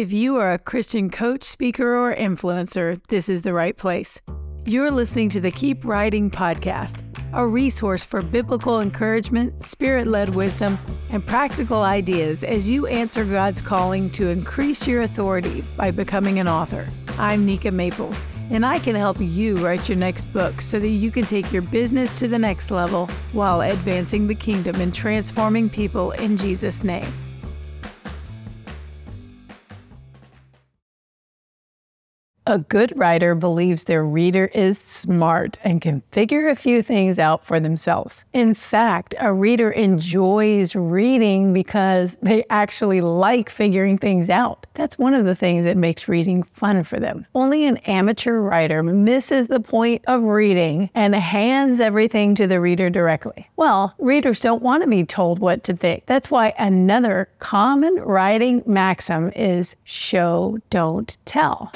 If you are a Christian coach, speaker, or influencer, this is the right place. You're listening to the Keep Writing Podcast, a resource for biblical encouragement, spirit-led wisdom, and practical ideas as you answer God's calling to increase your authority by becoming an author. I'm Nika Maples, and I can help you write your next book so that you can take your business to the next level while advancing the kingdom and transforming people in Jesus' name. A good writer believes their reader is smart and can figure a few things out for themselves. In fact, a reader enjoys reading because they actually like figuring things out. That's one of the things that makes reading fun for them. Only an amateur writer misses the point of reading and hands everything to the reader directly. Well, readers don't want to be told what to think. That's why another common writing maxim is show, don't tell.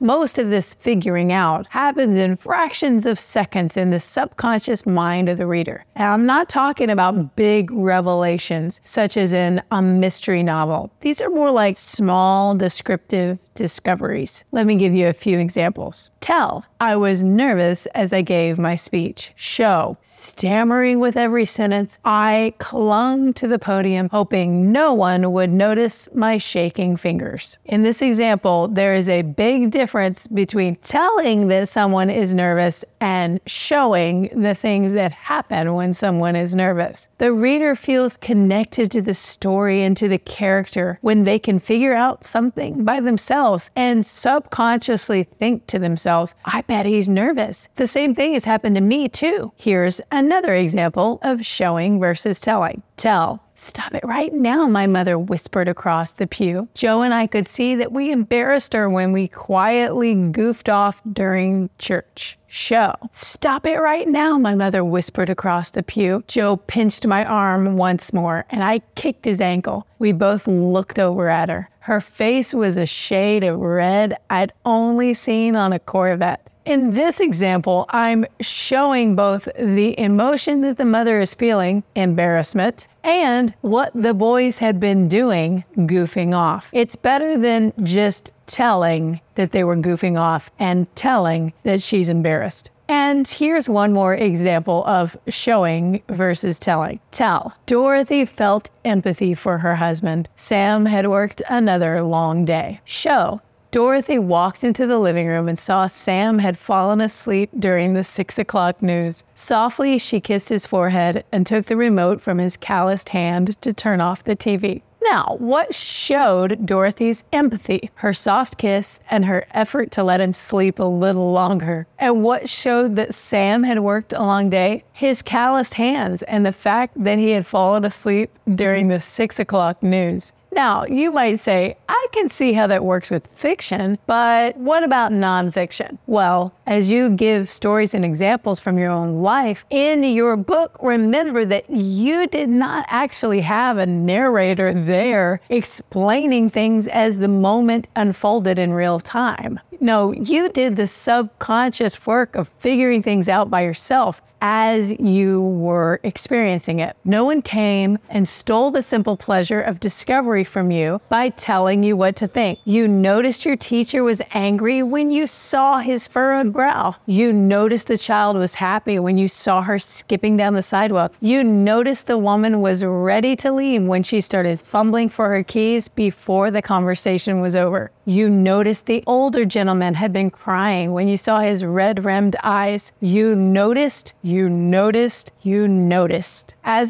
Most of this figuring out happens in fractions of seconds in the subconscious mind of the reader. And I'm not talking about big revelations, such as in a mystery novel. These are more like small, descriptive discoveries. Let me give you a few examples. Tell, I was nervous as I gave my speech. Show, stammering with every sentence, I clung to the podium, hoping no one would notice my shaking fingers. In this example, there is a big difference between telling that someone is nervous and showing the things that happen when someone is nervous. The reader feels connected to the story and to the character when they can figure out something by themselves and subconsciously think to themselves, I bet he's nervous. The same thing has happened to me too. Here's another example of showing versus telling. Tell. Stop it right now, my mother whispered across the pew. Joe and I could see that we embarrassed her when we quietly goofed off during church. Show. Stop it right now, my mother whispered across the pew. Joe pinched my arm once more, and I kicked his ankle. We both looked over at her. Her face was a shade of red I'd only seen on a Corvette. In this example, I'm showing both the emotion that the mother is feeling, embarrassment, and what the boys had been doing, goofing off. It's better than just telling that they were goofing off and telling that she's embarrassed. And here's one more example of showing versus telling. Tell. Dorothy felt empathy for her husband. Sam had worked another long day. Show. Dorothy walked into the living room and saw Sam had fallen asleep during the 6 o'clock news. Softly, she kissed his forehead and took the remote from his calloused hand to turn off the TV. Now, what showed Dorothy's empathy? Her soft kiss and her effort to let him sleep a little longer. And what showed that Sam had worked a long day? His calloused hands and the fact that he had fallen asleep during the 6 o'clock news. Now, you might say, I can see how that works with fiction, but what about nonfiction? Well, as you give stories and examples from your own life in your book, remember that you did not actually have a narrator there explaining things as the moment unfolded in real time. No, you did the subconscious work of figuring things out by yourself as you were experiencing it. No one came and stole the simple pleasure of discovery from you by telling you what to think. You noticed your teacher was angry when you saw his furrowed brow. You noticed the child was happy when you saw her skipping down the sidewalk. You noticed the woman was ready to leave when she started fumbling for her keys before the conversation was over. You noticed the older gentleman had been crying when you saw his red-rimmed eyes. You noticed. As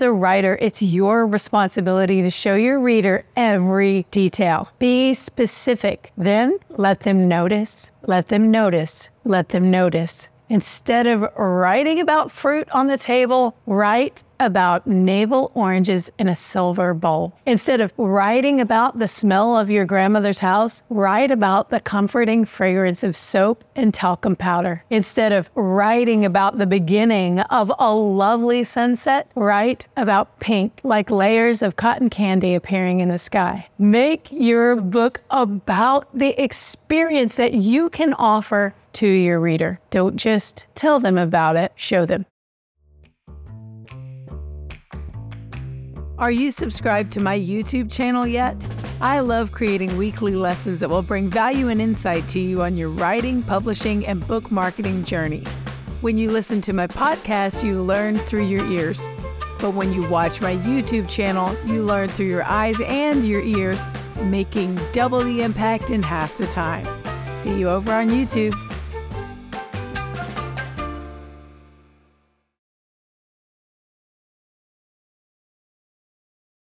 a writer, it's your responsibility to show your reader every detail. Be specific. Then let them notice. Instead of writing about fruit on the table, write about navel oranges in a silver bowl. Instead of writing about the smell of your grandmother's house, write about the comforting fragrance of soap and talcum powder. Instead of writing about the beginning of a lovely sunset, write about pink, like layers of cotton candy appearing in the sky. Make your book about the experience that you can offer to your reader. Don't just tell them about it, show them. Are you subscribed to my YouTube channel yet? I love creating weekly lessons that will bring value and insight to you on your writing, publishing, and book marketing journey. When you listen to my podcast, you learn through your ears. But when you watch my YouTube channel, you learn through your eyes and your ears, making double the impact in half the time. See you over on YouTube.